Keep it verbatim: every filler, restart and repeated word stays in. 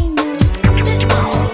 I know.